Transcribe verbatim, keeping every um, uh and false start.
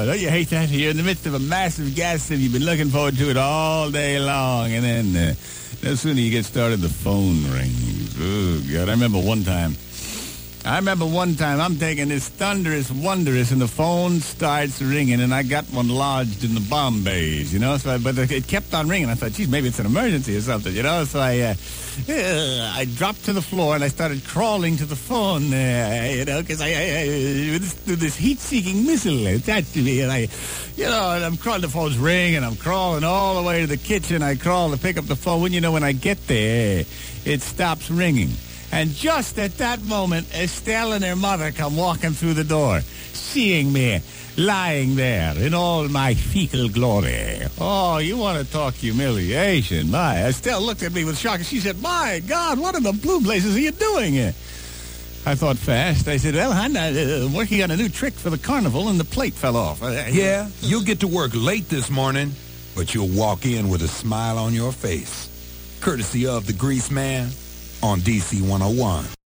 I know you hate that. You're in the midst of a massive gas that you've been looking forward to it all day long. And then uh, no sooner you get started, the phone rings. Oh, God. I remember one time. I remember one time I'm taking this thunderous, wondrous, and the phone starts ringing. And I got one lodged in the bomb bays, you know. So I, but it kept on ringing. I thought, geez, maybe it's an emergency or something, you know. So I, uh, uh, I dropped to the floor and I started crawling to the phone, uh, you know, because I, I, I this, this heat-seeking missile attached to me, and I, you know, and I'm crawling. The phone's ringing, and I'm crawling all the way to the kitchen. I crawl to pick up the phone. When you know, when I get there, it stops ringing. And just at that moment, Estelle and her mother come walking through the door, seeing me lying there in all my fecal glory. Oh, you want to talk humiliation. My, Estelle looked at me with shock, and she said, "My God, what in the blue blazes are you doing here?" I thought fast. I said, "Well, I'm uh, working on a new trick for the carnival, and the plate fell off." Yeah, you'll get to work late this morning, but you'll walk in with a smile on your face. Courtesy of the Grease Man. On D C one oh one.